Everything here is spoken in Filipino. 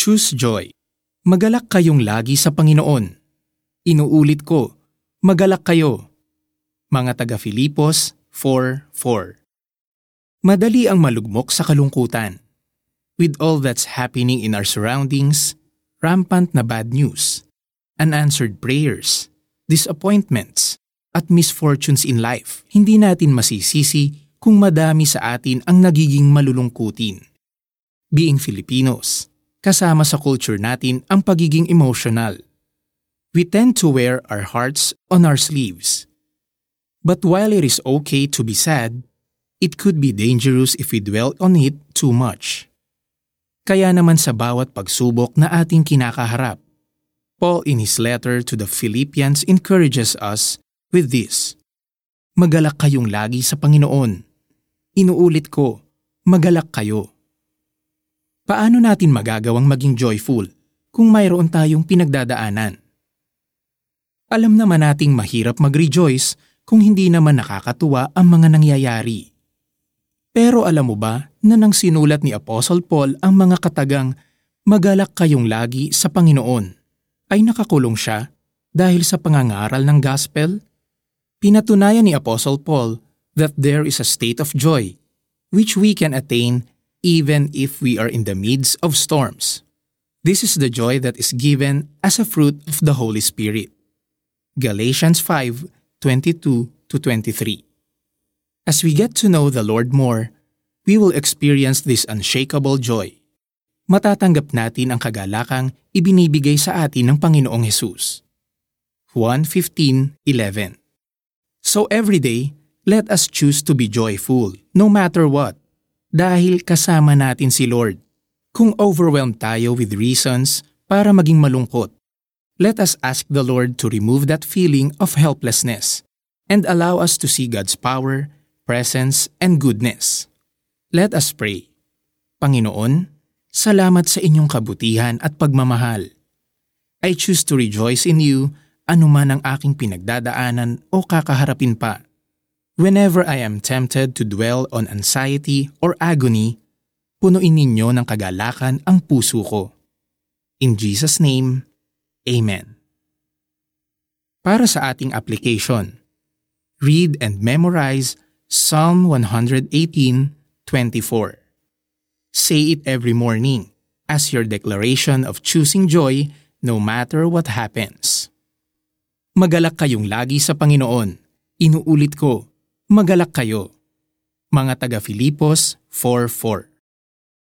Choose joy. Magalak kayong lagi sa Panginoon. Inuulit ko, magalak kayo. Mga taga-Filipos 4:4. Madali ang malugmok sa kalungkutan. With all that's happening in our surroundings, rampant na bad news, unanswered prayers, disappointments, at misfortunes in life, hindi natin masisisi kung madami sa atin ang nagiging malulungkutin. Being Filipinos, kasama sa culture natin ang pagiging emotional. We tend to wear our hearts on our sleeves. But while it is okay to be sad, it could be dangerous if we dwell on it too much. Kaya naman sa bawat pagsubok na ating kinakaharap, Paul in his letter to the Philippians encourages us with this. Magalak kayong lagi sa Panginoon. Inuulit ko, magalak kayo. Paano natin magagawang maging joyful kung mayroon tayong pinagdadaanan? Alam naman nating mahirap mag-rejoice kung hindi naman nakakatuwa ang mga nangyayari. Pero alam mo ba na nang sinulat ni Apostle Paul ang mga katagang magalak kayong lagi sa Panginoon, ay nakakulong siya dahil sa pangangaral ng Gospel? Pinatunayan ni Apostle Paul that there is a state of joy which we can attain even if we are in the midst of storms. This is the joy that is given as a fruit of the Holy Spirit. Galatians 5:22-23. As we get to know the Lord more, we will experience this unshakable joy. Matatanggap natin ang kagalakang ibinibigay sa atin ng Panginoong Jesus. Juan 15:11. So every day, let us choose to be joyful, no matter what. Dahil kasama natin si Lord. Kung overwhelmed tayo with reasons para maging malungkot, let us ask the Lord to remove that feeling of helplessness and allow us to see God's power, presence, and goodness. Let us pray. Panginoon, salamat sa inyong kabutihan at pagmamahal. I choose to rejoice in you anuman ang aking pinagdadaanan o kakaharapin pa. Whenever I am tempted to dwell on anxiety or agony, punuin ninyo ng kagalakan ang puso ko. In Jesus' name, Amen. Para sa ating application, read and memorize Psalm 118:24. Say it every morning as your declaration of choosing joy no matter what happens. Magalak kayong lagi sa Panginoon. Inuulit ko, magalak kayo. Mga taga-Filipos 4:4.